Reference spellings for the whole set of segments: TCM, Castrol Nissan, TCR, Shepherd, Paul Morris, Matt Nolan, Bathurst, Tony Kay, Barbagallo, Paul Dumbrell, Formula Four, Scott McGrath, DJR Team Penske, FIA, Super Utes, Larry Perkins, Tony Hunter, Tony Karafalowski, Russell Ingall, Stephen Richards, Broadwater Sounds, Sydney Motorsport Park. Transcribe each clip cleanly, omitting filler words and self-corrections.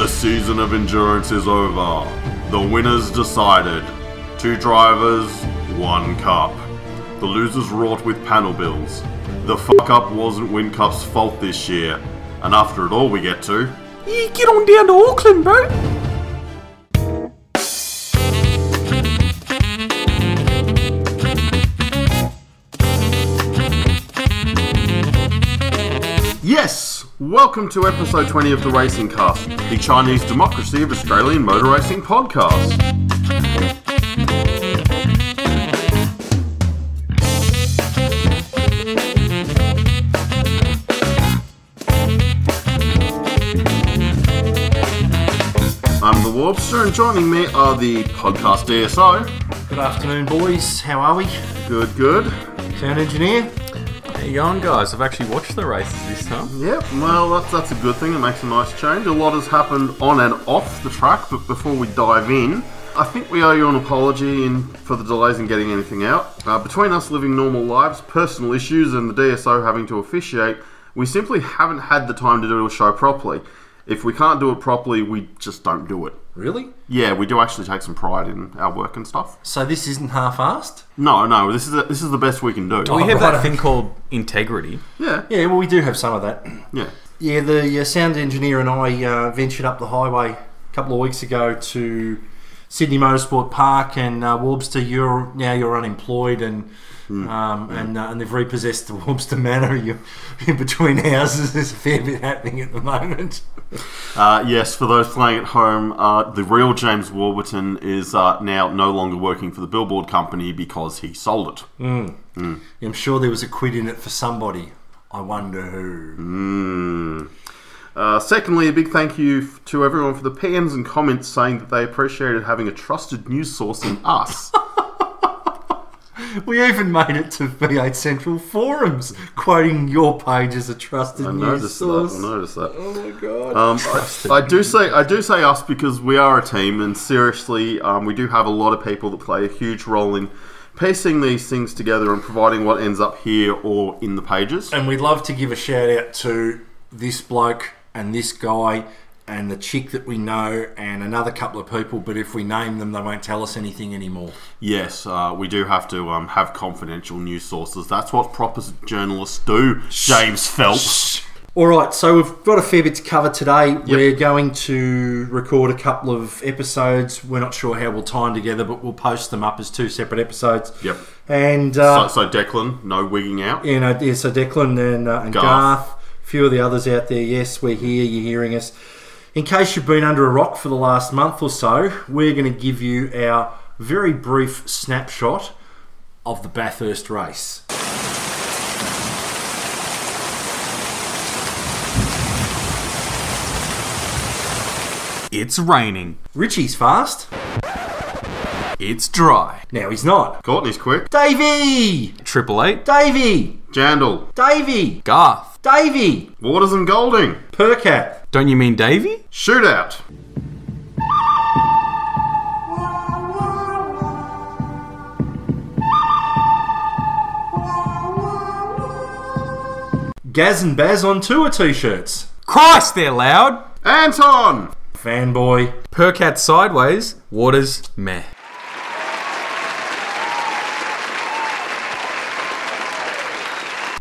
The season of endurance is over. The winners decided. 2 drivers, 1 cup. The losers wrought with panel bills. The fuck-up wasn't Wincup's fault this year. And after it all we get to... Yeah, get on down to Auckland, bro! Welcome to episode 20 of the Racing Cast, the Chinese democracy of Australian motor racing podcast. I'm the Warpster, and joining me are the podcast DSO. Good afternoon, boys. How are we? Good, good. Sound engineer. How you going, guys? I've actually watched the races this time. Yep, well, that's a good thing. It makes a nice change. A lot has happened on and off the track, but before we dive in, I think we owe you an apology for the delays in getting anything out. Between us living normal lives, personal issues, and the DSO having to officiate, we simply haven't had the time to do a show properly. If we can't do it properly, we just don't do it. Really? Yeah, we do actually take some pride in our work and stuff. So this isn't half-assed? No, this is the best we can do. We have that thing called integrity. Yeah. Yeah, well, we do have some of that. Yeah. Yeah, the sound engineer and I ventured up the highway a couple of weeks ago to Sydney Motorsport Park, and Warpster, you're unemployed, and... and they've repossessed the Warpster Manor. You're in between houses. There's a fair bit happening at the moment. Yes, for those playing at home, the real James Warburton is now no longer working for the billboard company because he sold it. Yeah, I'm sure there was a quid in it for somebody. I wonder who. Secondly, a big thank you to everyone for the PMs and comments saying that they appreciated having a trusted news source in us. We even made it to V8 Central forums, quoting your page as a trusted news source. I noticed that. Oh my god! I do say us because we are a team, and seriously, we do have a lot of people that play a huge role in piecing these things together and providing what ends up here or in the pages. And we'd love to give a shout out to this bloke and this guy and the chick that we know, and another couple of people, but if we name them, they won't tell us anything anymore. Yes, we do have to have confidential news sources. That's what proper journalists do, James Phelps. Alright, so we've got a fair bit to cover today. Yep. We're going to record a couple of episodes. We're not sure how we'll tie them together, but we'll post them up as 2 separate episodes. Yep. And so Declan, no wigging out. So Declan and Garth, a few of the others out there. Yes, we're here, you're hearing us. In case you've been under a rock for the last month or so, we're going to give you our very brief snapshot of the Bathurst race. It's raining. Richie's fast. It's dry. Now he's not. Courtney's quick. Davey! 888. Davey! Jandal. Davey! Garth. Davey! Waters and Golding. Percat. Don't you mean Davey? Shootout! Gaz and Baz on tour t-shirts. Christ, they're loud! Anton! Fanboy. Percat sideways. Waters, meh.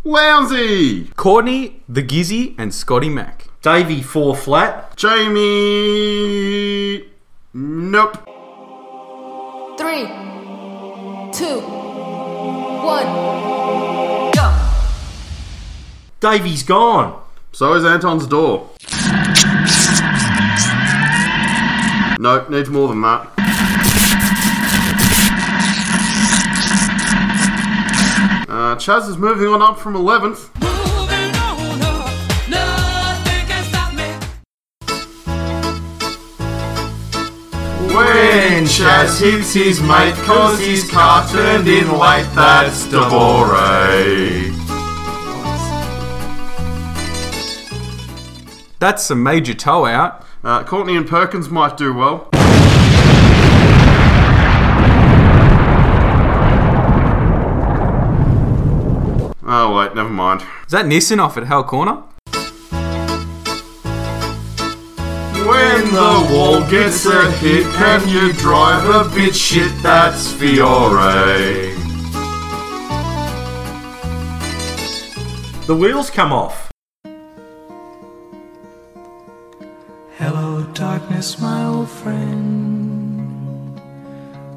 Lounsey! Courtney, the Gizzy, and Scotty Mac. Davey, 4 flat. Jamie... Nope. 3, 2, 1, go! Davey's gone. So is Anton's door. Nope, needs more than that. Chaz is moving on up from 11th. When Chaz hits his mate, cause his car turned in late, that's Devore. That's some major toe out. Courtney and Perkins might do well. Oh wait, never mind. Is that Nissan off at Hell Corner? when the wall gets a hit and you drive a bit shit, that's Fiore. The wheels come off. Hello darkness, my old friend,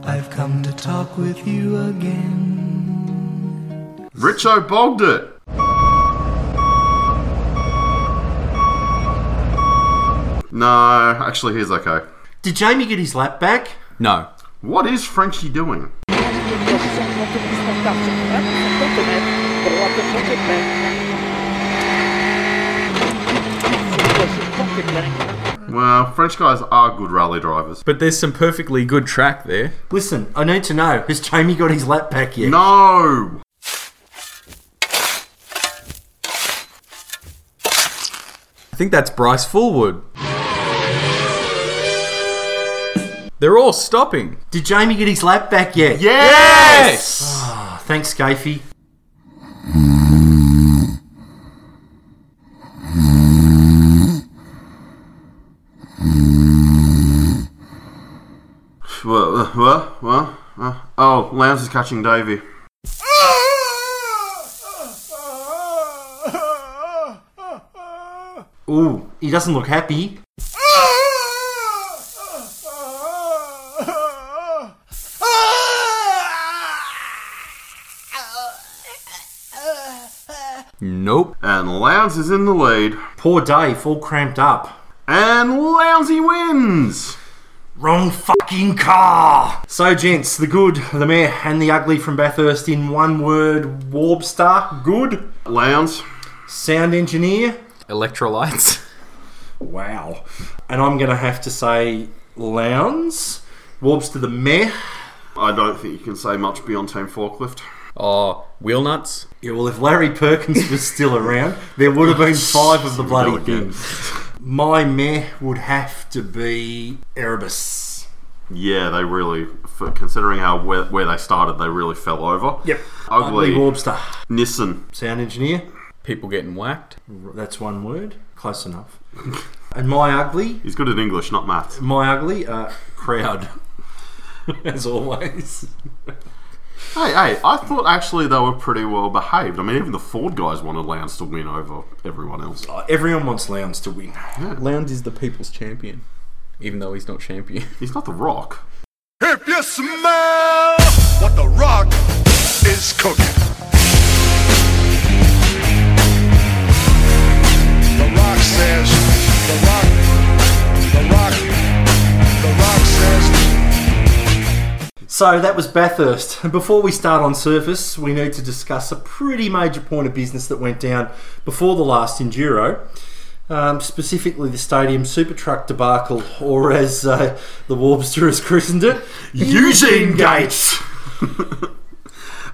I've come to talk with you again. Richo bogged it. No, actually he's okay. Did Jamie get his lap back? No. What is Frenchie doing? Well, French guys are good rally drivers. But there's some perfectly good track there. Listen, I need to know, has Jamie got his lap back yet? No! I think that's Bryce Fullwood. They're all stopping. Did Jamie get his lap back yet? Yes! Oh, thanks, Scafey. What? Oh, Lowndes is catching Davey. Ooh, he doesn't look happy. Nope. And Lowndes is in the lead. Poor Dave, all cramped up. And Lounsey wins! Wrong fucking car! So, gents, the good, the meh, and the ugly from Bathurst in one word. Warp star, good. Lowndes. Sound engineer. Electrolytes. Wow. And I'm going to have to say Lowndes. Warps to the meh. I don't think you can say much beyond Team Forklift. Oh, wheel nuts? Yeah, well, if Larry Perkins was still around, there would have been five of the bloody things. My meh would have to be Erebus. Yeah, they really, for considering how where they started, they really fell over. Yep. Ugly. Warbster. Nissan. Sound engineer. People getting whacked. That's one word. Close enough. And my ugly. He's good at English, not maths. My ugly, crowd. As always. Hey, I thought actually they were pretty well behaved. I mean, even the Ford guys wanted Lowndes to win over everyone else. Everyone wants Lowndes to win. Yeah. Lowndes is the people's champion, even though he's not champion. He's not The Rock. If you smell what The Rock is cooking. The Rock says, The Rock, The Rock, The Rock says... So that was Bathurst. And before we start on surface, we need to discuss a pretty major point of business that went down before the last Enduro, specifically the Stadium Super Truck debacle, or as the Warbster has christened it, Eugene Gates!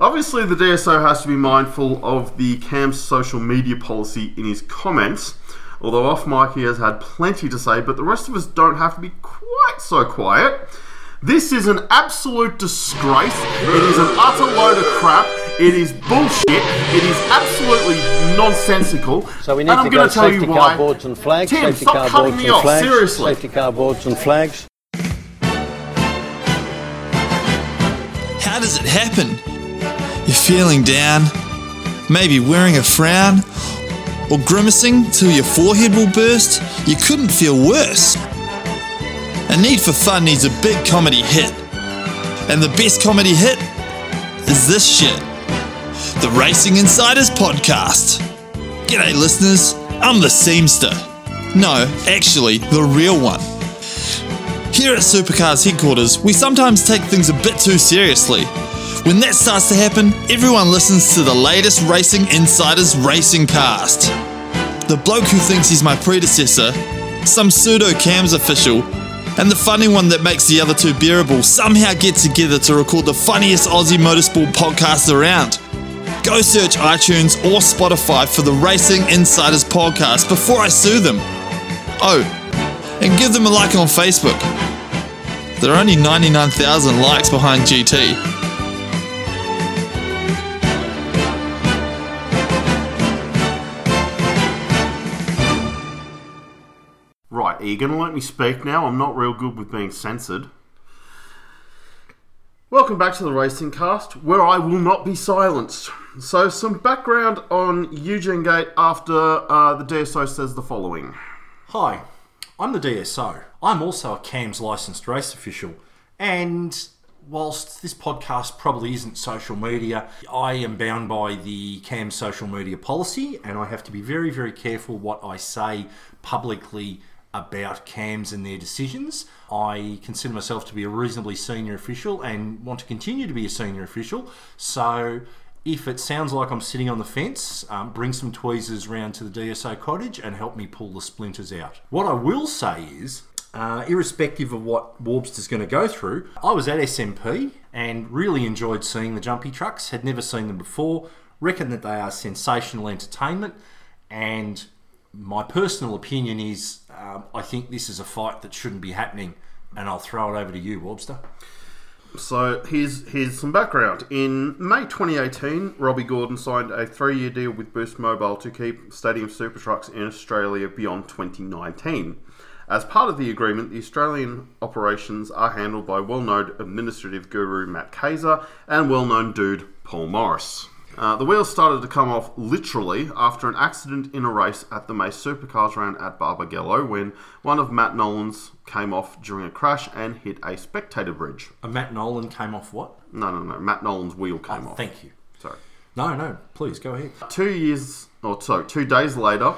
Obviously, the DSO has to be mindful of the CAMS social media policy in his comments, although off mic he has had plenty to say, but the rest of us don't have to be quite so quiet. This is an absolute disgrace. It is an utter load of crap. It is bullshit. It is absolutely nonsensical. So we need to go safety car boards and flags. Tim, stop cutting me off, seriously. Safety car boards and flags. How does it happen? You're feeling down, maybe wearing a frown, or grimacing till your forehead will burst. You couldn't feel worse. A Need for Fun needs a big comedy hit. And the best comedy hit is this shit. The Racing Insiders Podcast. G'day listeners, I'm the Seamster. No, actually, the real one. Here at Supercars headquarters, we sometimes take things a bit too seriously. When that starts to happen, everyone listens to the latest Racing Insiders Racing Cast. The bloke who thinks he's my predecessor, some pseudo-CAMS official, and the funny one that makes the other two bearable somehow get together to record the funniest Aussie motorsport podcast around. Go search iTunes or Spotify for the Racing Insiders Podcast before I sue them. Oh, and give them a like on Facebook. There are only 99,000 likes behind GT. Right, are you going to let me speak now? I'm not real good with being censored. Welcome back to the Racing Cast, where I will not be silenced. So, some background on Eugene Gate after the DSO says the following. Hi, I'm the DSO. I'm also a CAMS licensed race official, and whilst this podcast probably isn't social media, I am bound by the CAMS social media policy, and I have to be very, very careful what I say publicly about CAMS and their decisions. I consider myself to be a reasonably senior official and want to continue to be a senior official. So if it sounds like I'm sitting on the fence, bring some tweezers round to the DSO cottage and help me pull the splinters out. What I will say is, irrespective of what Warbster's going to go through, I was at SMP and really enjoyed seeing the jumpy trucks. Had never seen them before. Reckon that they are sensational entertainment, and my personal opinion is I think this is a fight that shouldn't be happening, and I'll throw it over to you, Warbster. So here's some background. In May 2018, Robbie Gordon signed a 3-year deal with Boost Mobile to keep Stadium Super Trucks in Australia beyond 2019. As part of the agreement, the Australian operations are handled by well-known administrative guru Matt Kayser and well-known dude Paul Morris. The wheels started to come off literally after an accident in a race at the May Supercars round at Barbagallo, when one of Matt Nolan's came off during a crash and hit a spectator bridge. A Matt Nolan came off what? No. Matt Nolan's wheel came off. Thank you. Sorry. No. Please, go ahead. 2 days later,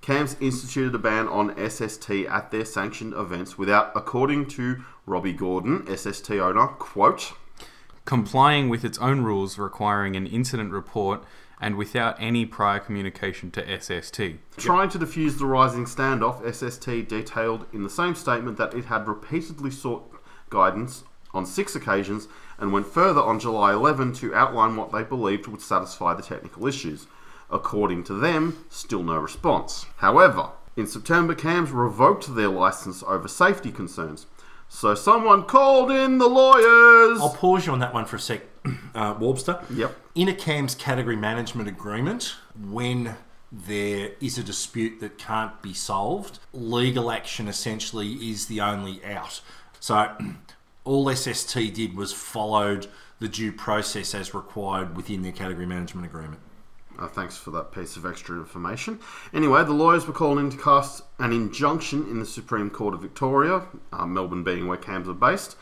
CAMS instituted a ban on SST at their sanctioned events without, according to Robbie Gordon, SST owner, quote, complying with its own rules requiring an incident report and without any prior communication to SST. Trying to defuse the rising standoff, SST detailed in the same statement that it had repeatedly sought guidance on 6 occasions and went further on July 11 to outline what they believed would satisfy the technical issues. According to them, still no response. However, in September, CAMS revoked their license over safety concerns. So someone called in the lawyers. I'll pause you on that one for a sec, Warbster. Yep. In a CAMS category management agreement, when there is a dispute that can't be solved, legal action essentially is the only out. So all SST did was followed the due process as required within their category management agreement. Thanks for that piece of extra information. Anyway, the lawyers were called in to cast an injunction in the Supreme Court of Victoria, Melbourne being where CAMS are based,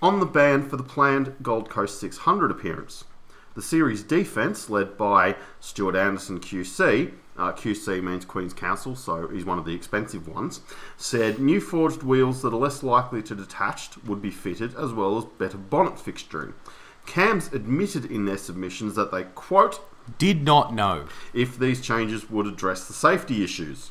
on the ban for the planned Gold Coast 600 appearance. The series defence, led by Stuart Anderson QC, QC means Queen's Counsel, so he's one of the expensive ones, said new forged wheels that are less likely to detach would be fitted, as well as better bonnet fixturing. CAMS admitted in their submissions that they, quote, did not know if these changes would address the safety issues.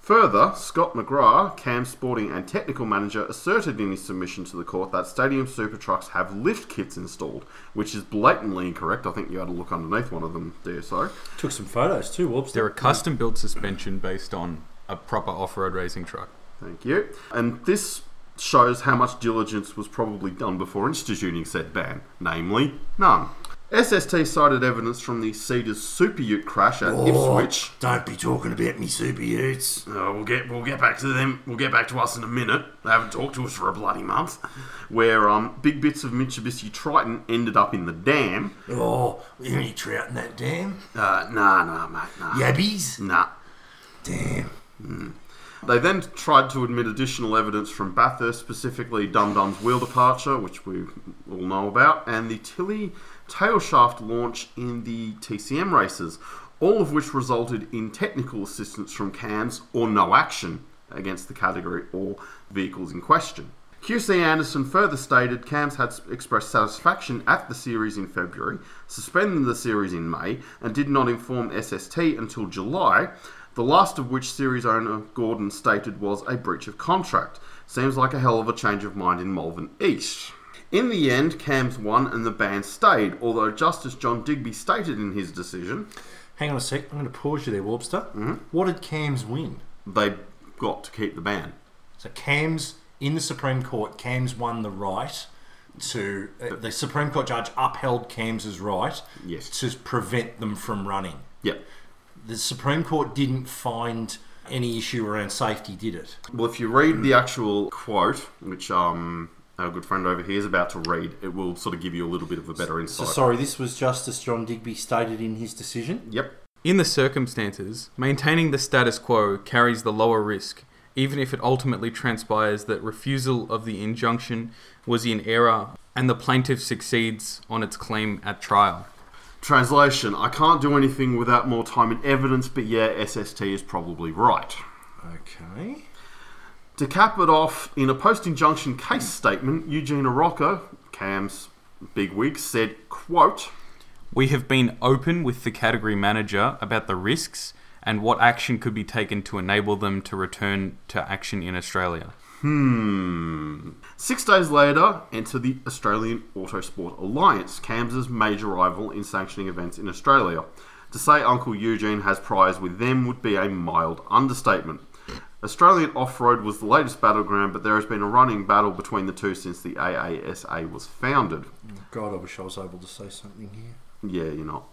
Further, Scott McGrath, CAMS Sporting and Technical Manager, asserted in his submission to the court that Stadium Super Trucks have lift kits installed, which is blatantly incorrect. I think you had to look underneath one of them, DSO. Took some photos too, Whoops. They're a custom-built suspension based on a proper off-road racing truck. Thank you. And this shows how much diligence was probably done before instituting said ban, namely, none. SST cited evidence from the Cedars Super Ute crash at Ipswich. Don't be talking about me Super Utes. We'll get back to them. We'll get back to us in a minute. They haven't talked to us for a bloody month. Where big bits of Mitsubishi Triton ended up in the dam. Oh, any trout in that dam? Nah, mate. Yabbies? Nah. Damn. Mm. They then tried to admit additional evidence from Bathurst, specifically Dum Dum's wheel departure, which we all know about, and the Tilly tailshaft launch in the TCM races, all of which resulted in technical assistance from CAMS or no action against the category or vehicles in question. QC Anderson further stated CAMS had expressed satisfaction at the series in February, suspended the series in May, and did not inform SST until July, the last of which series owner Gordon stated was a breach of contract. Seems like a hell of a change of mind in Malvern East. In the end, CAMS won and the ban stayed, although Justice John Digby stated in his decision... Hang on a sec, I'm going to pause you there, Warbster. Mm-hmm. What did CAMS win? They got to keep the ban. So CAMS, in the Supreme Court, CAMS won the right to... the Supreme Court judge upheld CAMS's right to prevent them from running. Yep. The Supreme Court didn't find any issue around safety, did it? Well, if you read the actual quote, which our good friend over here is about to read, it will sort of give you a little bit of a better insight. So, sorry, this was Justice John Digby stated in his decision? Yep. In the circumstances, maintaining the status quo carries the lower risk, even if it ultimately transpires that refusal of the injunction was in error and the plaintiff succeeds on its claim at trial. Translation, I can't do anything without more time and evidence, but yeah, SST is probably right. Okay. To cap it off, in a post-injunction case statement, Eugene Arocca, CAMS bigwig, said, quote, "We have been open with the category manager about the risks and what action could be taken to enable them to return to action in Australia." 6 days later, enter the Australian Autosport Alliance, CAMS's major rival in sanctioning events in Australia. To say Uncle Eugene has prize with them would be a mild understatement. Australian Off-Road was the latest battleground, but there has been a running battle between the two since the AASA was founded. God, I wish I was able to say something here. Yeah, you're not.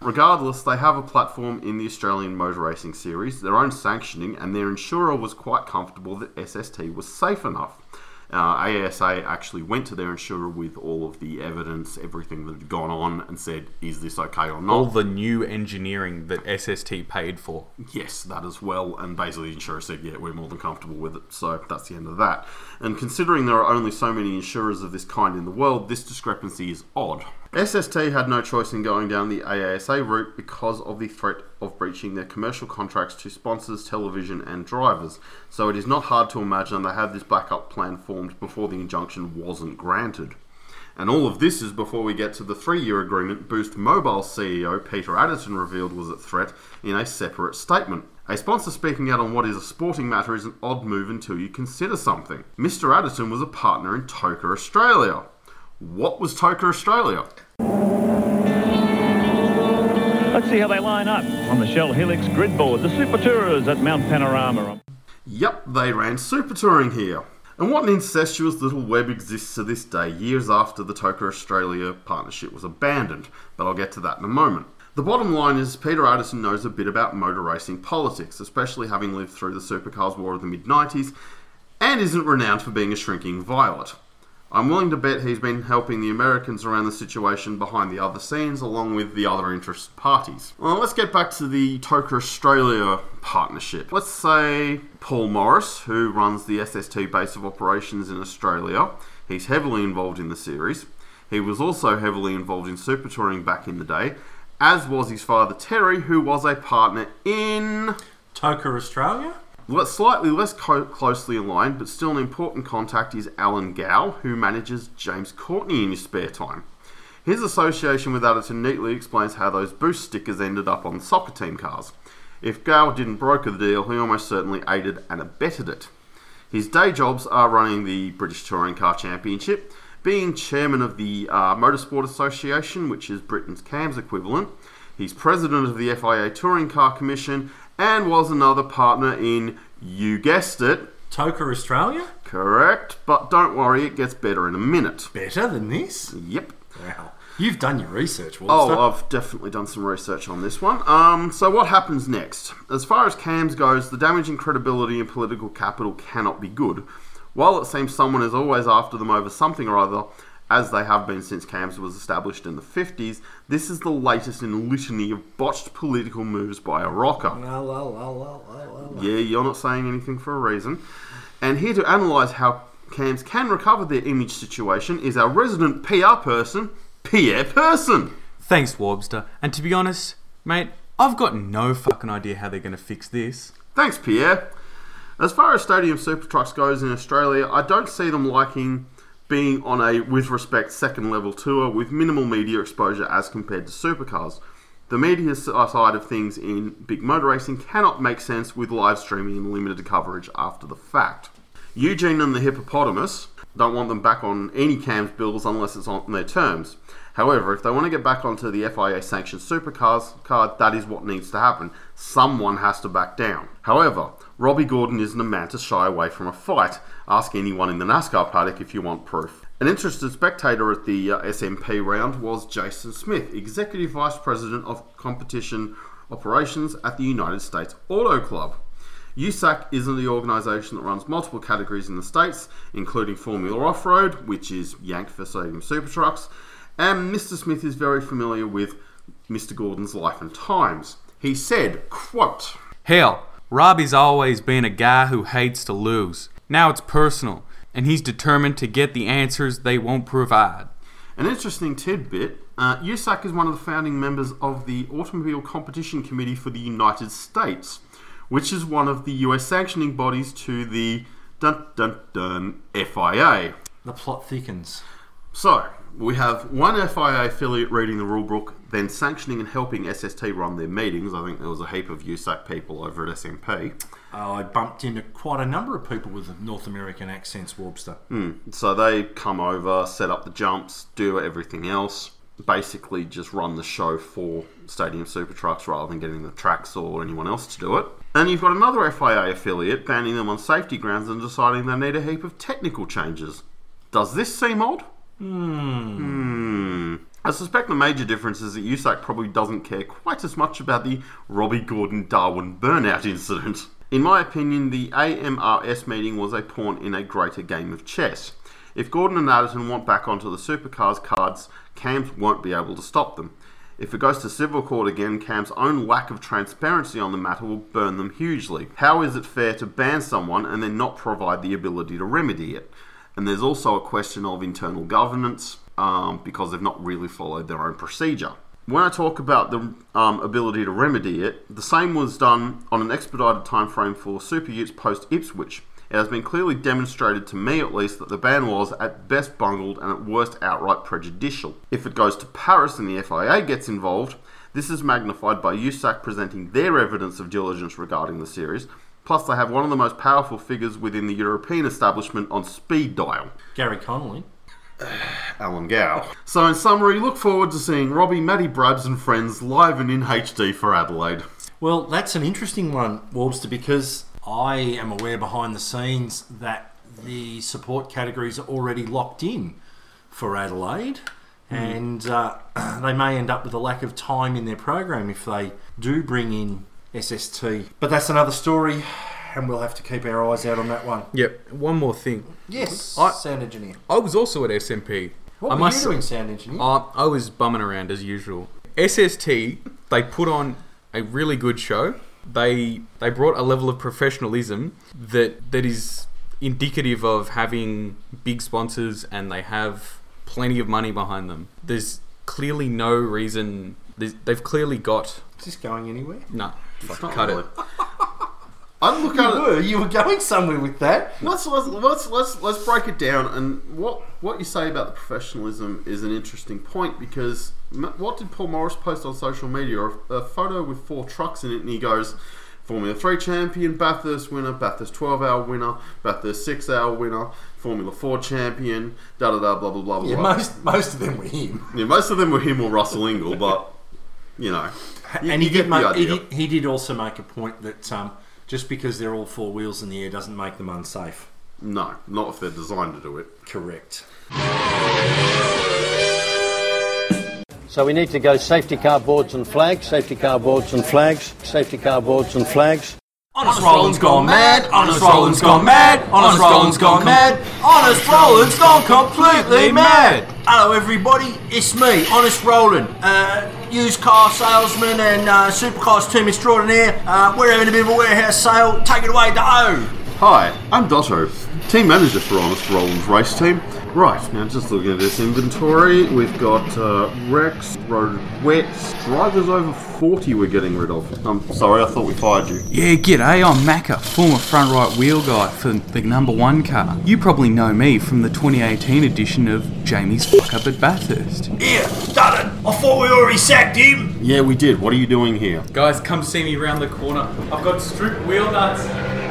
Regardless, they have a platform in the Australian Motor Racing Series, their own sanctioning, and their insurer was quite comfortable that SST was safe enough. AASA actually went to their insurer with all of the evidence, everything that had gone on, and said, is this okay or not? All the new engineering that SST paid for. Yes, that as well, and basically the insurer said, yeah, we're more than comfortable with it, so that's the end of that. And considering there are only so many insurers of this kind in the world, this discrepancy is odd. SST had no choice in going down the AASA route because of the threat of breaching their commercial contracts to sponsors, television and drivers, so it is not hard to imagine they had this backup plan formed before the injunction wasn't granted. And all of this is before we get to the 3-year agreement Boost Mobile CEO Peter Addison revealed was at threat in a separate statement. "A sponsor speaking out on what is a sporting matter is an odd move until you consider something. Mr. Addison was a partner in TOCA Australia." What was TOCA Australia? Let's see how they line up on the Shell Helix grid board. The Super Tourers at Mount Panorama. Yep, they ran Super Touring here. And what an incestuous little web exists to this day, years after the TOCA Australia partnership was abandoned. But I'll get to that in a moment. The bottom line is Peter Addison knows a bit about motor racing politics, especially having lived through the Supercars War of the mid-90s, and isn't renowned for being a shrinking violet. I'm willing to bet he's been helping the Americans around the situation behind the other scenes, along with the other interested parties. Well, let's get back to the TOCA Australia partnership. Let's say Paul Morris, who runs the SST base of operations in Australia. He's heavily involved in the series. He was also heavily involved in Super Touring back in the day, as was his father Terry, who was a partner in TOCA Australia? Slightly less closely aligned, but still an important contact, is Alan Gow, who manages James Courtney in his spare time. His association with Addison neatly explains how those Boost stickers ended up on the soccer team cars. If Gow didn't broker the deal, he almost certainly aided and abetted it. His day jobs are running the British Touring Car Championship, being chairman of the Motorsport Association, which is Britain's CAMS equivalent. He's president of the FIA Touring Car Commission, and was another partner in, you guessed it, TOCA Australia? Correct, but don't worry, it gets better in a minute. Better than this? Yep. Wow. You've done your research, Walter. Oh, I've definitely done some research on this one. So what happens next? As far as CAMS goes, the damage in credibility and political capital cannot be good. While it seems someone is always after them over something or other, as they have been since CAMS was established in the 50s, this is the latest in a litany of botched political moves by Arocca. Yeah, you're not saying anything for a reason. And here to analyse how CAMS can recover their image situation is our resident PR person, Pierre Person. Thanks, Warbster. And to be honest, mate, I've got no fucking idea how they're going to fix this. Thanks, Pierre. As far as Stadium Super Trucks goes in Australia, I don't see them liking being on a, with respect, second level tour with minimal media exposure as compared to supercars. The media side of things in big motor racing cannot make sense with live streaming and limited coverage after the fact. Eugene and the Hippopotamus don't want them back on any CAMS bills unless it's on their terms. However, if they want to get back onto the FIA sanctioned supercars card, that is what needs to happen. Someone has to back down. However, Robbie Gordon isn't a man to shy away from a fight. Ask anyone in the NASCAR paddock if you want proof. An interested spectator at the SMP round was Jason Smith, Executive Vice President of Competition Operations at the United States Auto Club. USAC is the organisation that runs multiple categories in the States, including Formula Off-Road, which is yanked for Stadium Super Trucks, and Mr. Smith is very familiar with Mr. Gordon's life and times. He said, quote, "Hell, Robbie's always been a guy who hates to lose. Now it's personal, and he's determined to get the answers they won't provide." An interesting tidbit, USAC is one of the founding members of the Automobile Competition Committee for the United States, which is one of the US sanctioning bodies to the FIA. The plot thickens. So, we have one FIA affiliate reading the rule book, then sanctioning and helping SST run their meetings. I think there was a heap of USAC people over at SMP. I bumped into quite a number of people with North American accents, Warbster. So they come over, set up the jumps, do everything else. Basically just run the show for Stadium Super Trucks rather than getting the tracks or anyone else to do it. And you've got another FIA affiliate banning them on safety grounds and deciding they need a heap of technical changes. Does this seem odd? I suspect the major difference is that USAC probably doesn't care quite as much about the Robbie Gordon Darwin burnout incident. In my opinion, the AMRS meeting was a pawn in a greater game of chess. If Gordon and Addison want back onto the supercars cards, CAMS won't be able to stop them. If it goes to civil court again, CAMS' own lack of transparency on the matter will burn them hugely. How is it fair to ban someone and then not provide the ability to remedy it? And there's also a question of internal governance, because they've not really followed their own procedure. When I talk about the ability to remedy it, the same was done on an expedited timeframe for Super Utes post-Ipswich. It has been clearly demonstrated, to me at least, that the ban was at best bungled and at worst outright prejudicial. If it goes to Paris and the FIA gets involved, this is magnified by USAC presenting their evidence of diligence regarding the series, plus they have one of the most powerful figures within the European establishment on speed dial. Gary Connolly. Alan Gow. So in summary, look forward to seeing Robbie, Matty Brabs and friends live and in HD for Adelaide. Well, that's an interesting one, Warbster, because I am aware behind the scenes that the support categories are already locked in for Adelaide, and they may end up with a lack of time in their program if they do bring in SST. But that's another story, and we'll have to keep our eyes out on that one. Yep. One more thing. Yes, sound engineer. I was also at SMP. What were you doing, sound engineer? I was bumming around as usual. SST, they put on a really good show. They brought a level of professionalism that is indicative of having big sponsors, and they have plenty of money behind them. There's clearly no reason. They've clearly got... Is this going anywhere? No. Cut it. I look at it. You were going somewhere with that. Let's break it down. And what you say about the professionalism is an interesting point, because what did Paul Morris post on social media? A photo with 4 trucks in it, and he goes, Formula 3 champion, Bathurst winner, Bathurst 12-hour winner, Bathurst 6-hour winner, Formula 4 champion, da-da-da, blah-blah-blah. Yeah, most of them were him. Yeah, most of them were him or Russell Ingall, but, you know. And he did also make a point that just because they're all 4 wheels in the air doesn't make them unsafe. No, not if they're designed to do it. Correct. So we need to go safety car boards and flags, safety car boards and flags, safety car boards and flags. Honest Roland's gone mad, Honest Roland's gone mad, Honest Roland's gone mad, Honest Roland's gone completely mad. Hello everybody, it's me, Honest Roland, used car salesman and supercars team extraordinaire. We're having a bit of a warehouse sale, take it away Dotto. Hi, I'm Dotto, team manager for Honest Roland's race team. Right, now just looking at this inventory, we've got wrecks, road wets, drivers over 40 we're getting rid of. I'm sorry, I thought we fired you. Yeah, g'day, I'm Macca, former front right wheel guy for the number 1 car. You probably know me from the 2018 edition of Jamie's Fuck Up at Bathurst. Yeah, done it! I thought we already sacked him! Yeah, we did. What are you doing here? Guys, come see me round the corner. I've got stripped wheel nuts.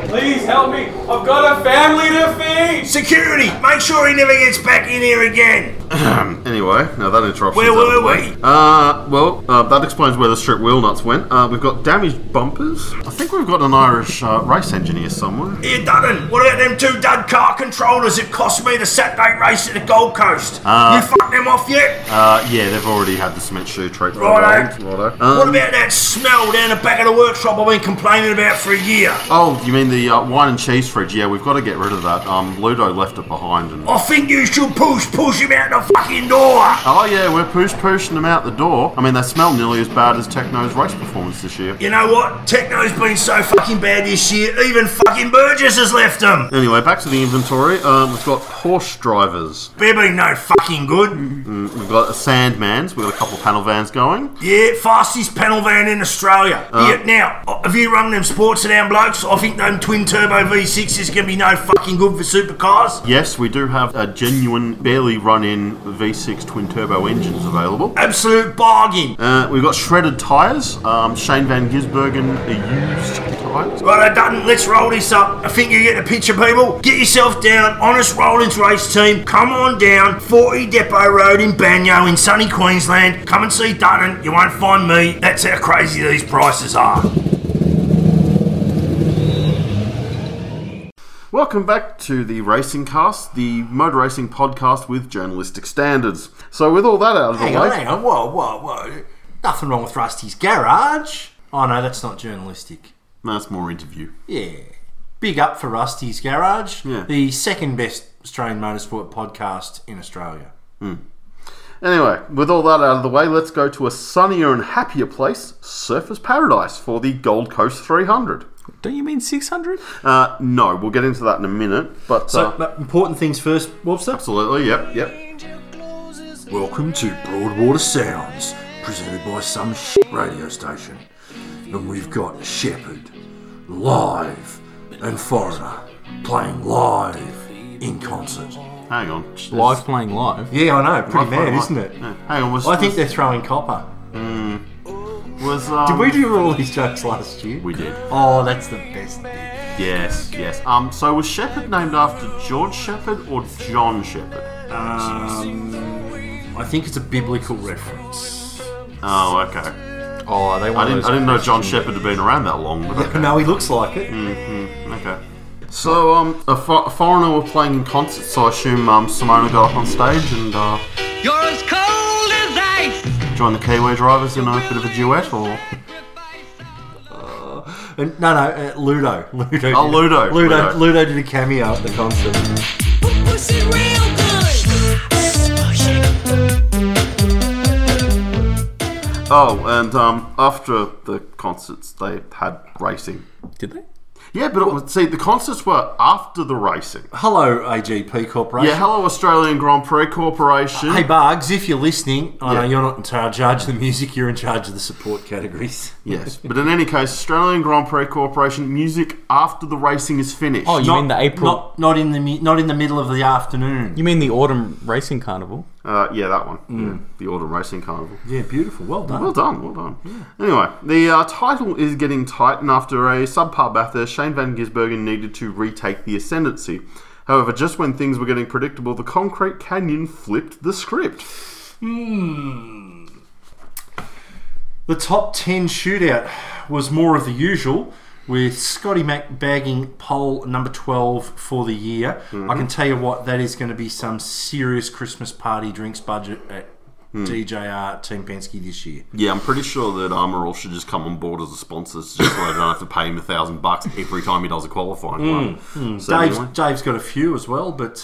Please help me! I've got a family to feed! Security! Make sure he never gets back in here again! Anyway, now that interruption. Where were we? That explains where the strip wheel nuts went. We've got damaged bumpers. I think we've got an Irish race engineer somewhere. Here, Dudden, what about them two dud car controllers that cost me the Saturday race at the Gold Coast? You fucked them off yet? Yeah, they've already had the cement shoe treatment. Righto. What about that smell down the back of the workshop I've been complaining about for a year? Oh, you mean the wine and cheese fridge? Yeah, we've got to get rid of that. Ludo left it behind. And I think you should push him out the fucking door. Oh yeah, we're pushing him out the door. I mean, they smell nearly as bad as Techno's race performance this year. You know what? Techno's been so fucking bad this year, even fucking Burgess has left him. Anyway, back to the inventory. We've got Porsche drivers. They're being no fucking good. We've got a Sandman's. We've got a couple of panel vans going. Yeah, fastest panel van in Australia. Yeah, now, have you run them sports down blokes? I think them twin turbo V6 is going to be no fucking good for supercars. Yes, we do have a genuine, barely run-in V6 twin turbo engines available. Absolute bargain. We've got shredded tyres. Shane Van Gisbergen used tyres. Right, Dutton, let's roll this up. I think you get the picture, people. Get yourself down. Honest Rollins race team. Come on down. 40 Depot Road in Banyo in sunny Queensland. Come and see Dutton. You won't find me. That's how crazy these prices are. Welcome back to the Racing Cast, the motor racing podcast with journalistic standards. So with all that out of the way... Hang on, whoa. Nothing wrong with Rusty's garage. Oh no, that's not journalistic. No, that's more interview. Yeah. Big up for Rusty's garage. Yeah. The second best Australian motorsport podcast in Australia. Anyway, with all that out of the way, let's go to a sunnier and happier place, Surfers Paradise, for the Gold Coast 300. Don't you mean 600? No, we'll get into that in a minute. But important things first, Wobster? Absolutely, yep. Welcome to Broadwater Sounds, presented by some shit radio station. And we've got Shepherd, live, and Foreigner, playing live in concert. Hang on. Live playing live? Yeah, I know. Pretty mad, isn't it? Yeah. Hang on. I think they're throwing copper. Did we do all these jokes last year? We did. Oh, that's the best thing. Yes. So was Shepherd named after George Shepherd or John Shepherd? I think it's a biblical reference. Oh, okay. Oh, they. I didn't know John Shepherd had been around that long. But okay. No, he looks like it. Mm-hmm. Okay. So, a Foreigner were playing in concert, so I assume Simona got up on stage and... You're as cold as ice! Joined the Kiwi drivers in a bit of a duet, or... Ludo. Ludo. Ludo did a cameo at the concert. Was it real good? Oh, and after the concerts, they had racing. Did they? Yeah, but the concerts were after the racing. Hello, AGP Corporation. Yeah, hello, Australian Grand Prix Corporation. Hey, Bugs, if you're listening, I know you're not in charge of the music, you're in charge of the support categories. Yes, but in any case, Australian Grand Prix Corporation, music after the racing is finished. Oh, you mean the April... Not in the middle of the afternoon. You mean the Autumn Racing Carnival? Yeah, that one. Mm. Yeah, the Autumn Racing Carnival. Yeah, beautiful. Well done. Yeah. Anyway, the title is getting tight, and after a subpar Bathurst, Shane Van Gisbergen needed to retake the ascendancy. However, just when things were getting predictable, the Concrete Canyon flipped the script. The top 10 shootout was more of the usual, with Scotty Mac bagging pole number 12 for the year. Mm-hmm. I can tell you what, that is going to be some serious Christmas party drinks budget at DJR Team Penske this year. Yeah, I'm pretty sure that Armorall should just come on board as a sponsor just so I don't have to pay him $1,000 every time he does a qualifying run. So Dave's got a few as well, but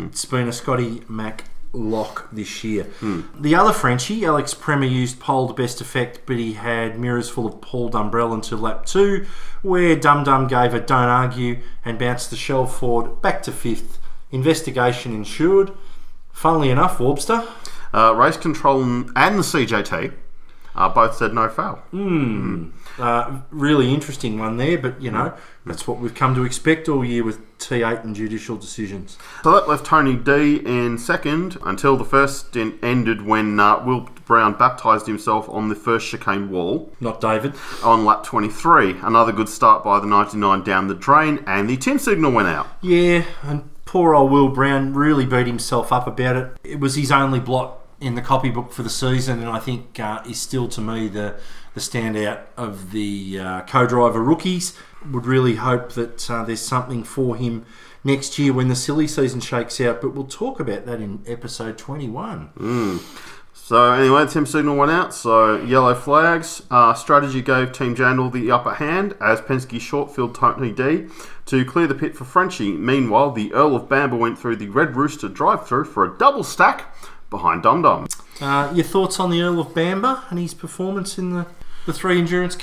it's been a Scotty Mac lock this year. The other Frenchie, Alex Premier, used pole to best effect, but he had mirrors full of Paul Dumbrell until lap 2, where Dum Dum gave a don't argue and bounced the shell forward back to 5th. Investigation ensured. Funnily enough, Warbster. Race Control and the CJT both said no foul. Really interesting one there, but you know, that's what we've come to expect all year with T8 and judicial decisions. So that left Tony D in second until the first stint ended when Will Brown baptised himself on the first chicane wall. Not David. On lap 23. Another good start by the 99 down the drain, and the tin signal went out. Yeah, and poor old Will Brown really beat himself up about it. It was his only blot in the copybook for the season, and I think is still to me the standout of the co-driver rookies. Would really hope that there's something for him next year when the silly season shakes out, but we'll talk about that in episode 21. So anyway, Team Signal went out, so yellow flags. Strategy gave Team Jandal the upper hand as Penske short-filled Tony D to clear the pit for Frenchie. Meanwhile, the Earl of Bamber went through the Red Rooster drive-through for a double stack behind Dum Dum. Your thoughts on the Earl of Bamber and his performance in the three endurance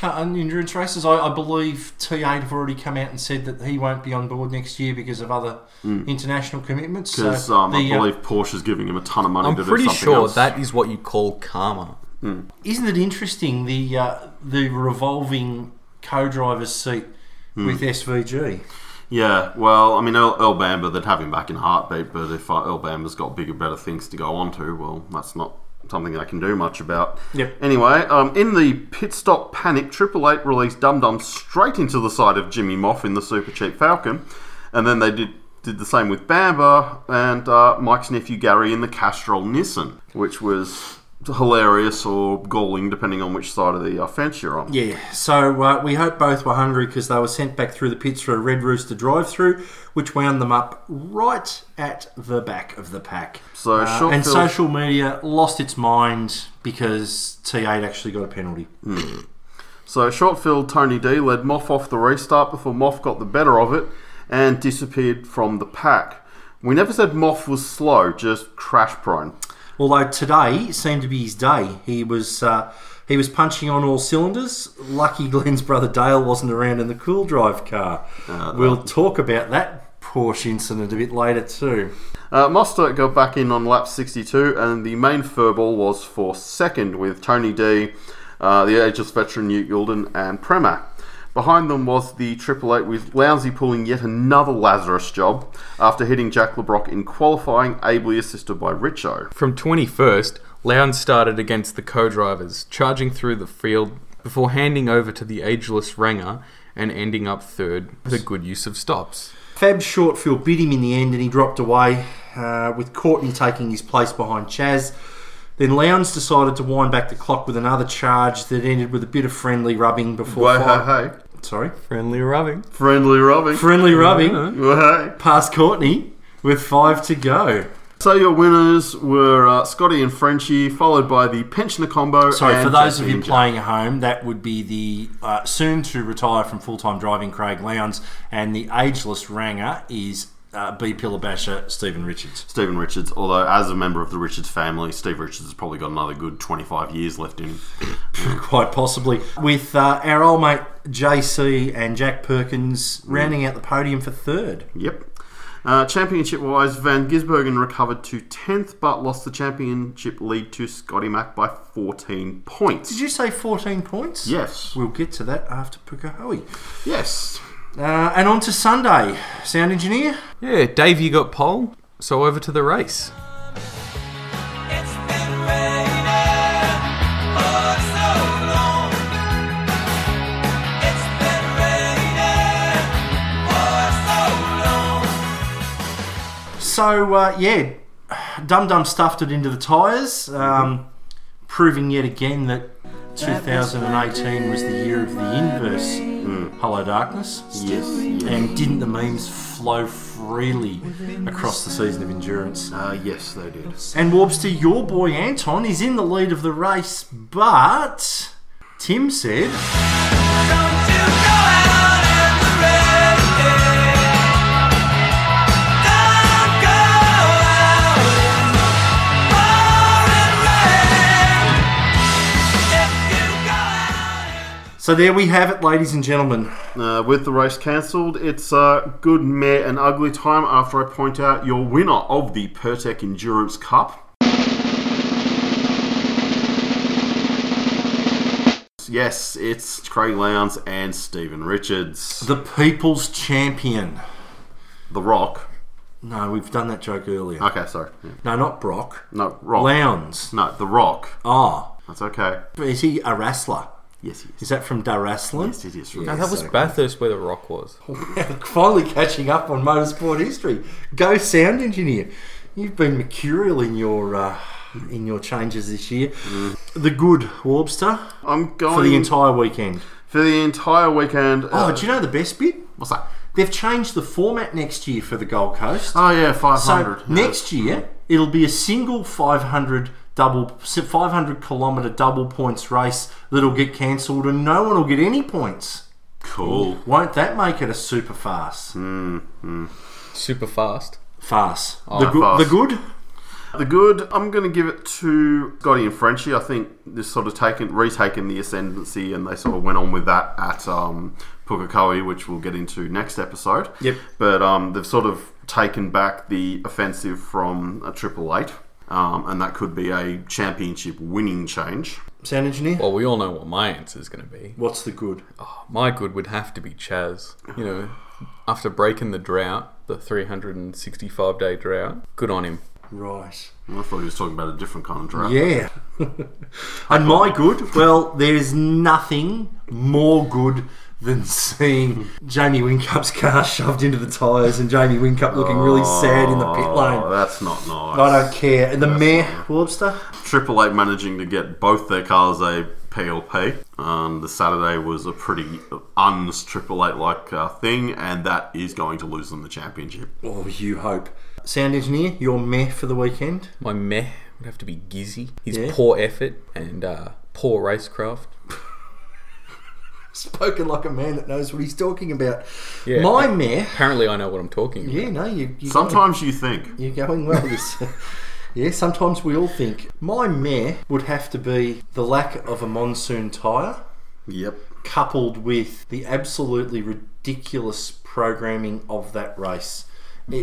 races? I believe T8 have already come out and said that he won't be on board next year because of other international commitments. Because so I believe Porsche is giving him a ton of money to do something else. I'm pretty sure that is what you call karma. Isn't it interesting, the revolving co-driver's seat with SVG? Yeah, well, I mean, Earl Bamber, they'd have him back in a heartbeat, but if Earl Bamber's got bigger, better things to go on to, well, that's not something I can do much about. Yep. Anyway, in the pit stop panic, Triple Eight released Dum Dum straight into the side of Jimmy Moff in the Super Cheap Falcon, and then they did the same with Bamber and Mike's nephew Gary in the Castrol Nissan, which was hilarious or galling depending on which side of the fence you're on. Yeah, so we hope both were hungry because they were sent back through the pits for a Red Rooster drive-through, which wound them up right at the back of the pack. So and social media lost its mind because T8 actually got a penalty. So short-filled Tony D led Moff off the restart before Moff got the better of it and disappeared from the pack. We never said Moff was slow, just crash-prone. Although today seemed to be his day. He was punching on all cylinders. Lucky Glenn's brother Dale wasn't around in the cool drive car. We'll talk about that Porsche incident a bit later too. Mostert got back in on lap 62 and the main furball was for second with Tony D, the Aegis veteran Newt Yulden and Prema. Behind them was the Triple Eight with Lounsey pulling yet another Lazarus job after hitting Jack LeBrock in qualifying, ably assisted by Richo. From 21st, Lowndes started against the co-drivers, charging through the field before handing over to the ageless Ranger and ending up third with a good use of stops. Fab Shortfield bit him in the end and he dropped away, with Courtney taking his place behind Chaz. Then Lowndes decided to wind back the clock with another charge that ended with a bit of friendly rubbing before... Sorry? Friendly rubbing. Past Courtney with 5 to go. So your winners were Scotty and Frenchie, followed by the Pensioner combo. Sorry, for those of you playing at home, that would be the soon-to-retire from full-time driving Craig Lowndes, and the ageless Ranger is... B. Pillar Basher, Stephen Richards, although as a member of the Richards family, Steve Richards has probably got another good 25 years left in him. Quite possibly. With our old mate JC and Jack Perkins rounding out the podium for third. Yep. Championship-wise, Van Gisbergen recovered to 10th, but lost the championship lead to Scotty Mack by 14 points. Did you say 14 points? Yes. We'll get to that after Pukakohe. Yes. And on to Sunday. Sound engineer? Yeah, Dave, you got pole. So over to the race. It's been raining for so long. It's been raining for so long. So, yeah, Dum Dum stuffed it into the tyres, proving yet again that 2018 was the year of the inverse. Hello Darkness. Yes. And didn't the memes flow freely across the season of endurance? Yes, they did. And Warpster, your boy Anton is in the lead of the race, but Tim said... So there we have it, ladies and gentlemen. With the race cancelled, it's a good, meh and ugly time after I point out your winner of the Pertec Endurance Cup. Yes, it's Craig Lowndes and Stephen Richards. The People's Champion. The Rock. No, we've done that joke earlier. Okay, sorry. Yeah. No, not Brock. No, Rock. Lowndes. No, The Rock. Oh. That's okay. Is he a wrestler? Yes, he is. Is that from Darraslan? Yes, it is. From no, that was Bathurst where The Rock was. Finally catching up on motorsport history. Go sound engineer. You've been mercurial in your changes this year. The good Warbster. I'm going for the entire weekend. For the entire weekend. Oh, do you know the best bit? What's that? They've changed the format next year for the Gold Coast. Oh yeah, 500. So yeah. Next year it'll be a single 500 kilometre double points race that'll get cancelled and no one will get any points. Cool. Won't that make it a super fast? Super fast. Fast. Oh, the good. I'm going to give it to Scotty and Frenchie. I think they've sort of retaken the ascendancy, and they sort of went on with that at Pukakohe, which we'll get into next episode. Yep. But they've sort of taken back the offensive from a Triple Eight, and that could be a championship winning change. Sound engineer? Well, we all know what my answer is going to be. What's the good? Oh, my good would have to be Chaz. You know, after breaking the drought, the 365-day drought, good on him. Right. I thought he was talking about a different kind of drought. Yeah. And my good, well, there's nothing more good than seeing Jamie Wincup's car shoved into the tyres and Jamie Wincup looking really sad in the pit lane. Oh, that's not nice. I don't care. And the mayor, Warbster? Triple Eight managing to get both their cars a PLP. The Saturday was a pretty un-Triple Eight-like thing, and that is going to lose them the championship. Oh, you hope. Sound engineer, your meh for the weekend? My meh would have to be Gizzy. His poor effort and poor racecraft. Spoken like a man that knows what he's talking about. Yeah, my meh... Apparently I know what I'm talking about. Yeah, no, you sometimes going, you think. You're going well. Yeah, sometimes we all think. My meh would have to be the lack of a monsoon tyre. Yep. Coupled with the absolutely ridiculous programming of that race.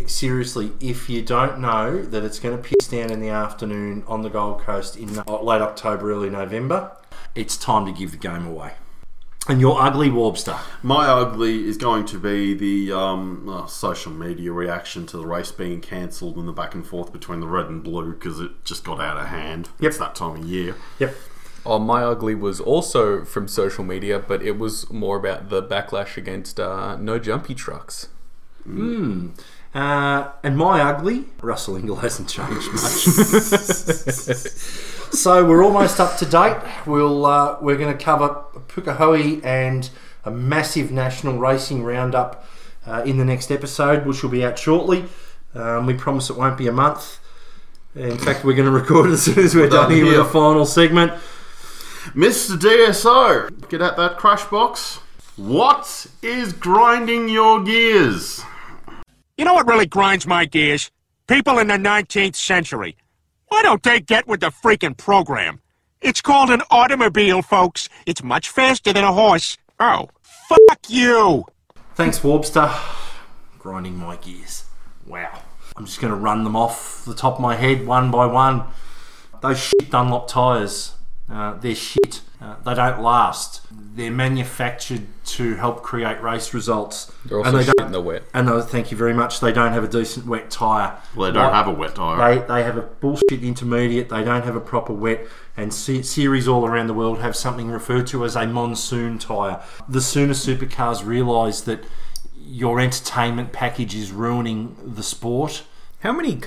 Seriously, if you don't know that it's going to piss down in the afternoon on the Gold Coast in late October, early November, it's time to give the game away. And your ugly, Warbster? My ugly is going to be the social media reaction to the race being cancelled and the back and forth between the red and blue because it just got out of hand. Yep. It's that time of year. Yep. Oh, my ugly was also from social media, but it was more about the backlash against no jumpy trucks. And my ugly, Russell Ingall hasn't changed much. So we're almost up to date. We're going to cover Pukakohe and a massive national racing roundup in the next episode, which will be out shortly. We promise it won't be a month. In fact, we're going to record it as soon as we're done here with the final segment. Mr. DSO, get at that crash box. What is grinding your gears? You know what really grinds my gears? People in the 19th century. Why don't they get with the freaking program? It's called an automobile, folks. It's much faster than a horse. Oh, fuck you. Thanks, Warbster. Grinding my gears. Wow. I'm just going to run them off the top of my head one by one. Those shit Dunlop tyres. They're shit. They don't last. They're manufactured to help create race results. They're also shit in the wet. And thank you very much. They don't have a decent wet tyre. Well, they don't have a wet tyre. They have a bullshit intermediate. They don't have a proper wet. And series all around the world have something referred to as a monsoon tyre. The sooner supercars realise that your entertainment package is ruining the sport. How many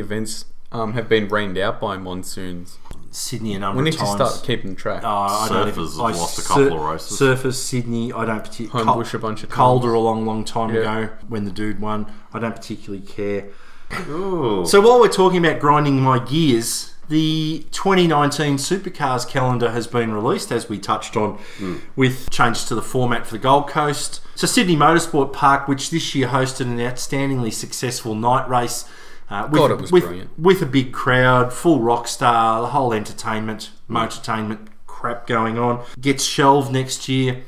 events have been rained out by monsoons? Sydney a number of times. We need to start keeping track. Surfers have lost a couple of races. Surfers, Sydney, I don't particularly... Homebush a bunch of times. Calder a long time ago when the dude won. I don't particularly care. Ooh. So while we're talking about grinding my gears, the 2019 Supercars calendar has been released, as we touched on, with changes to the format for the Gold Coast. So Sydney Motorsport Park, which this year hosted an outstandingly successful night race, with a big crowd, full rock star, the whole motortainment crap going on, gets shelved next year.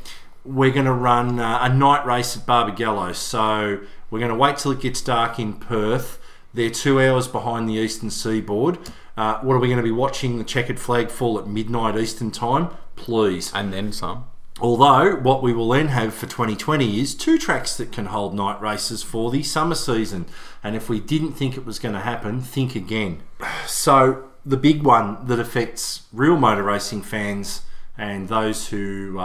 We're going to run a night race at Barbagallo, so we're going to wait till it gets dark in Perth. They're 2 hours behind the eastern seaboard. What are we going to be watching? The checkered flag fall at midnight eastern time? Please. And then some. Although, what we will then have for 2020 is two tracks that can hold night races for the summer season. And if we didn't think it was going to happen, think again. So, the big one that affects real motor racing fans and those who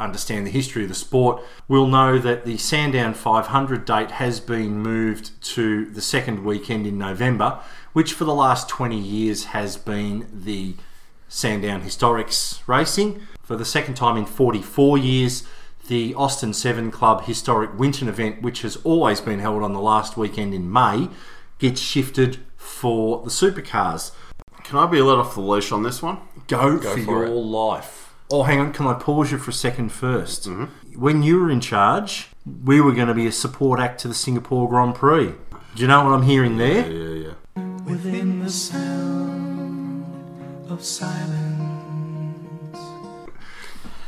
understand the history of the sport will know that the Sandown 500 date has been moved to the second weekend in November, which for the last 20 years has been the Sandown Historics racing. For the second time in 44 years, the Austin 7 Club Historic Winton event, which has always been held on the last weekend in May, gets shifted for the supercars. Can I be let off the leash on this one? Go for your life. Oh, hang on. Can I pause you for a second first? Mm-hmm. When you were in charge, we were going to be a support act to the Singapore Grand Prix. Do you know what I'm hearing there? Yeah. Within the sound of silence.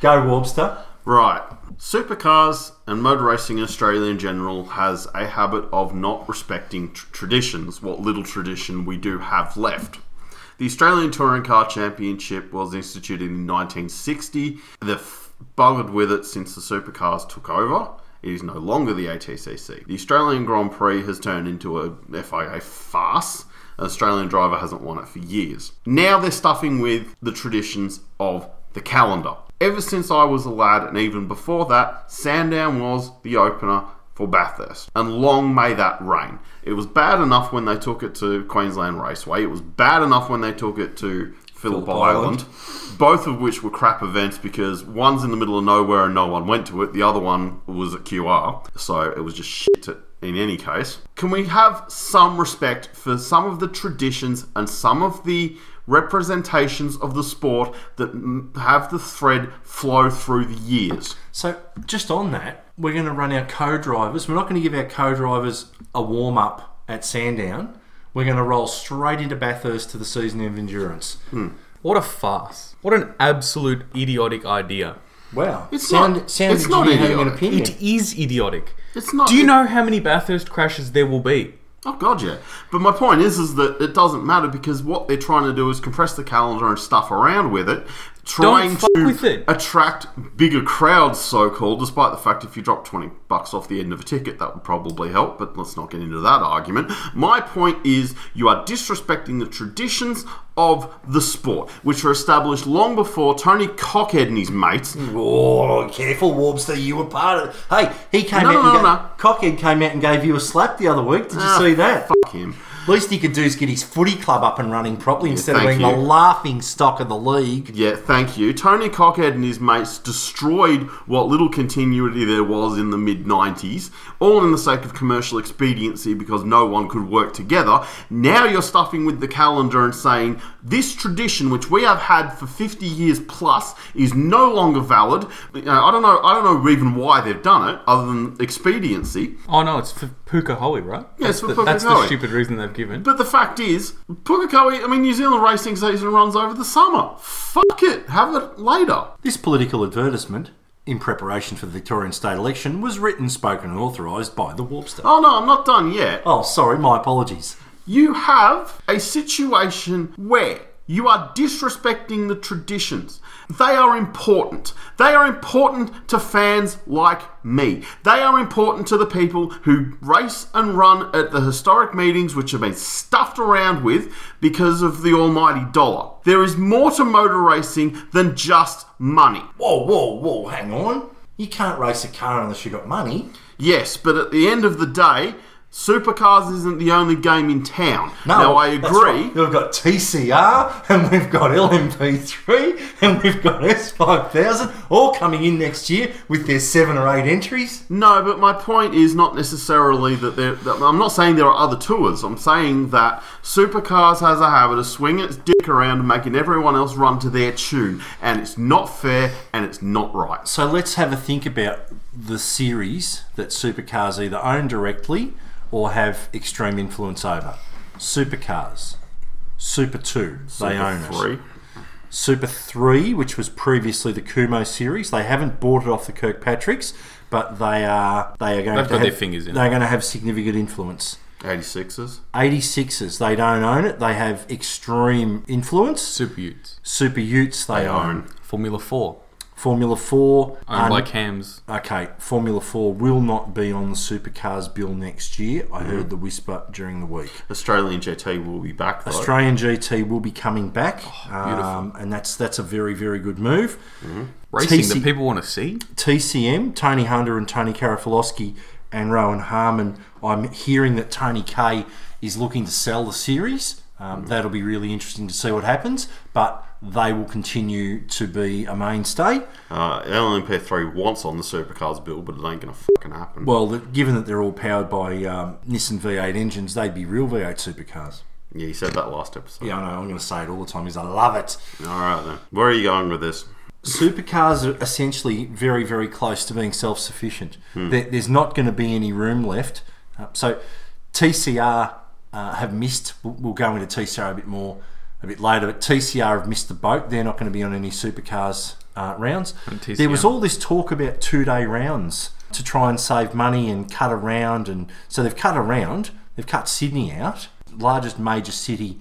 Go, Warbster. Right. Supercars and motor racing in Australia in general has a habit of not respecting traditions, what little tradition we do have left. The Australian Touring Car Championship was instituted in 1960. They've buggered with it since the supercars took over. It is no longer the ATCC. The Australian Grand Prix has turned into a FIA farce. An Australian driver hasn't won it for years. Now they're stuffing with the traditions of the calendar. Ever since I was a lad, and even before that, Sandown was the opener for Bathurst. And long may that reign. It was bad enough when they took it to Queensland Raceway. It was bad enough when they took it to Phillip Island. Both of which were crap events because one's in the middle of nowhere and no one went to it. The other one was at QR. So it was just shit in any case. Can we have some respect for some of the traditions and some of the representations of the sport that have the thread flow through the years? So just on that, we're going to run our co-drivers. We're not going to give our co-drivers a warm-up at Sandown. We're going to roll straight into Bathurst to the season of endurance. What a farce. What an absolute idiotic idea. Wow. It's not idiotic. It is idiotic. It's not. Do you know how many Bathurst crashes there will be? Oh, God, yeah. But my point is that it doesn't matter because what they're trying to do is compress the calendar and stuff around with it, trying to attract bigger crowds, so-called, despite the fact if you drop $20 off the end of a ticket, that would probably help, but let's not get into that argument. My point is you are disrespecting the traditions of the sport, which were established long before Tony Cockhead and his mates. Oh, careful, Warbster, you were part of it. Hey, Cockhead came out and gave you a slap the other week. Did you see that? Fuck him. Least he could do is get his footy club up and running properly instead of being the laughing stock of the league. Yeah, thank you. Tony Cockhead and his mates destroyed what little continuity there was in the mid-90s, all in the sake of commercial expediency because no one could work together. Now you're stuffing with the calendar and saying this tradition, which we have had for 50 years plus, is no longer valid. I don't know even why they've done it, other than expediency. Oh, no, it's for Pukakohe, right? Yeah, it's for Pukakohe. That's the stupid reason they've given. But the fact is, Pukakohe, New Zealand racing season runs over the summer. Fuck it, have it later. This political advertisement, in preparation for the Victorian state election, was written, spoken and authorised by the Warbster. Oh no, I'm not done yet. Oh, sorry, my apologies. You have a situation where you are disrespecting the traditions. They are important. They are important to fans like me. They are important to the people who race and run at the historic meetings which have been stuffed around with because of the almighty dollar. There is more to motor racing than just money. Whoa, hang on. You can't race a car unless you've got money. Yes, but at the end of the day, supercars isn't the only game in town. No, now, I agree. Right. We've got TCR, and we've got LMP3, and we've got S5000, all coming in next year with their 7 or 8 entries. No, but my point is not necessarily that I'm not saying there are other tours. I'm saying that supercars has a habit of swinging its dick around and making everyone else run to their tune, and it's not fair and it's not right. So let's have a think about the series that supercars either own directly or have extreme influence over. Supercars. Super 2, they own it. Super 3, which was previously the Kumo series. They haven't bought it off the Kirkpatricks, but they're going to have significant influence. 86s. They don't own it. They have extreme influence. Super Utes. They own. Formula 4. Formula 4... Owned by CAMS. Okay, Formula 4 will not be on the Supercars bill next year. I heard the whisper during the week. Australian GT will be back, though. Australian GT will be coming back. Oh, beautiful. And that's a very, very good move. Mm-hmm. Racing that people want to see. TCM, Tony Hunter and Tony Karafalowski and Rowan Harmon. I'm hearing that Tony Kay is looking to sell the series. That'll be really interesting to see what happens. But... they will continue to be a mainstay. LMP3 wants on the Supercars bill, but it ain't going to fucking happen. Well, given that they're all powered by Nissan V8 engines, they'd be real V8 Supercars. Yeah, you said that last episode. Yeah, I know. I'm going to say it all the time because I love it. All right, then. Where are you going with this? Supercars are essentially very, very close to being self-sufficient. There's not going to be any room left. So TCR have missed. We'll go into TCR a bit later, but TCR have missed the boat. They're not going to be on any Supercars rounds. There was all this talk about two-day rounds to try and save money and cut around. And so they've cut around. They've cut Sydney out, largest major city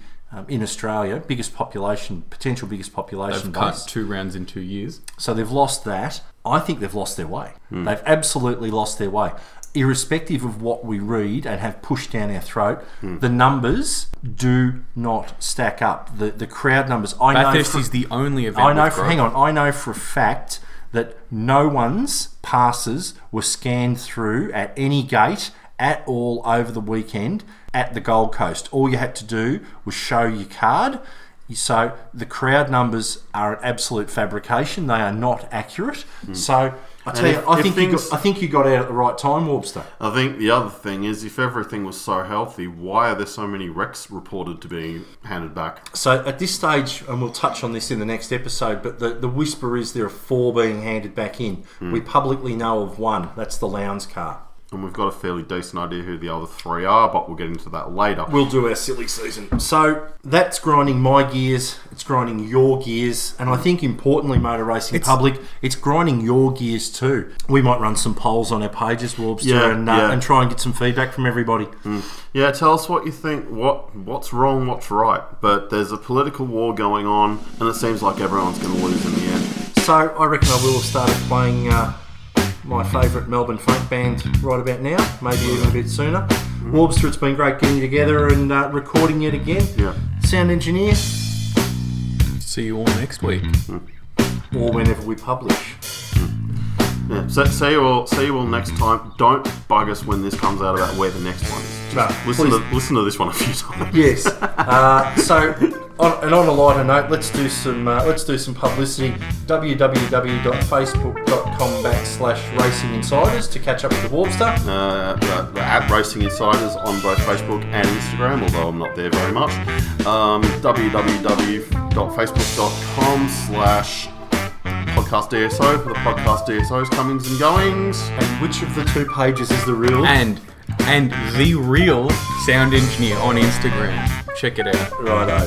in Australia, biggest population. They've cut two rounds in 2 years. So they've lost that. I think they've lost their way. They've absolutely lost their way. Irrespective of what we read and have pushed down our throat, the numbers do not stack up. The crowd numbers. Bathurst is the only event. I know for a fact that no one's passes were scanned through at any gate at all over the weekend at the Gold Coast. All you had to do was show your card. So the crowd numbers are an absolute fabrication. They are not accurate. So. I think you got out at the right time, Warpster. I think the other thing is, if everything was so healthy, why are there so many wrecks reported to be handed back? So at this stage, and we'll touch on this in the next episode, but the whisper is there are four being handed back in. We publicly know of one. That's the Lowndes car. And we've got a fairly decent idea who the other three are, but we'll get into that later. We'll do our silly season. So that's grinding my gears. It's grinding your gears. And I think importantly, motor racing public, it's grinding your gears too. We might run some polls on our pages, Warbster, and try and get some feedback from everybody. Yeah, tell us what you think, what's wrong, what's right. But there's a political war going on, and it seems like everyone's going to lose in the end. So I reckon I will have started playing... my favourite Melbourne funk band right about now, maybe even a bit sooner. Warbster, it's been great getting you together and recording yet again. Yeah. Sound engineer. See you all next week, or whenever we publish. Yeah. So, see you all next time. Don't bug us when this comes out about where the next one is. No, listen to this one a few times. Yes. On a lighter note, let's do some publicity. www.facebook.com/Racing Insiders to catch up with the Warpster. At Racing Insiders on both Facebook and Instagram, although I'm not there very much. www.facebook.com/PodcastDSO for the podcast DSO's comings and goings. And which of the two pages is the real? And the real sound engineer on Instagram. Check it out. Righto.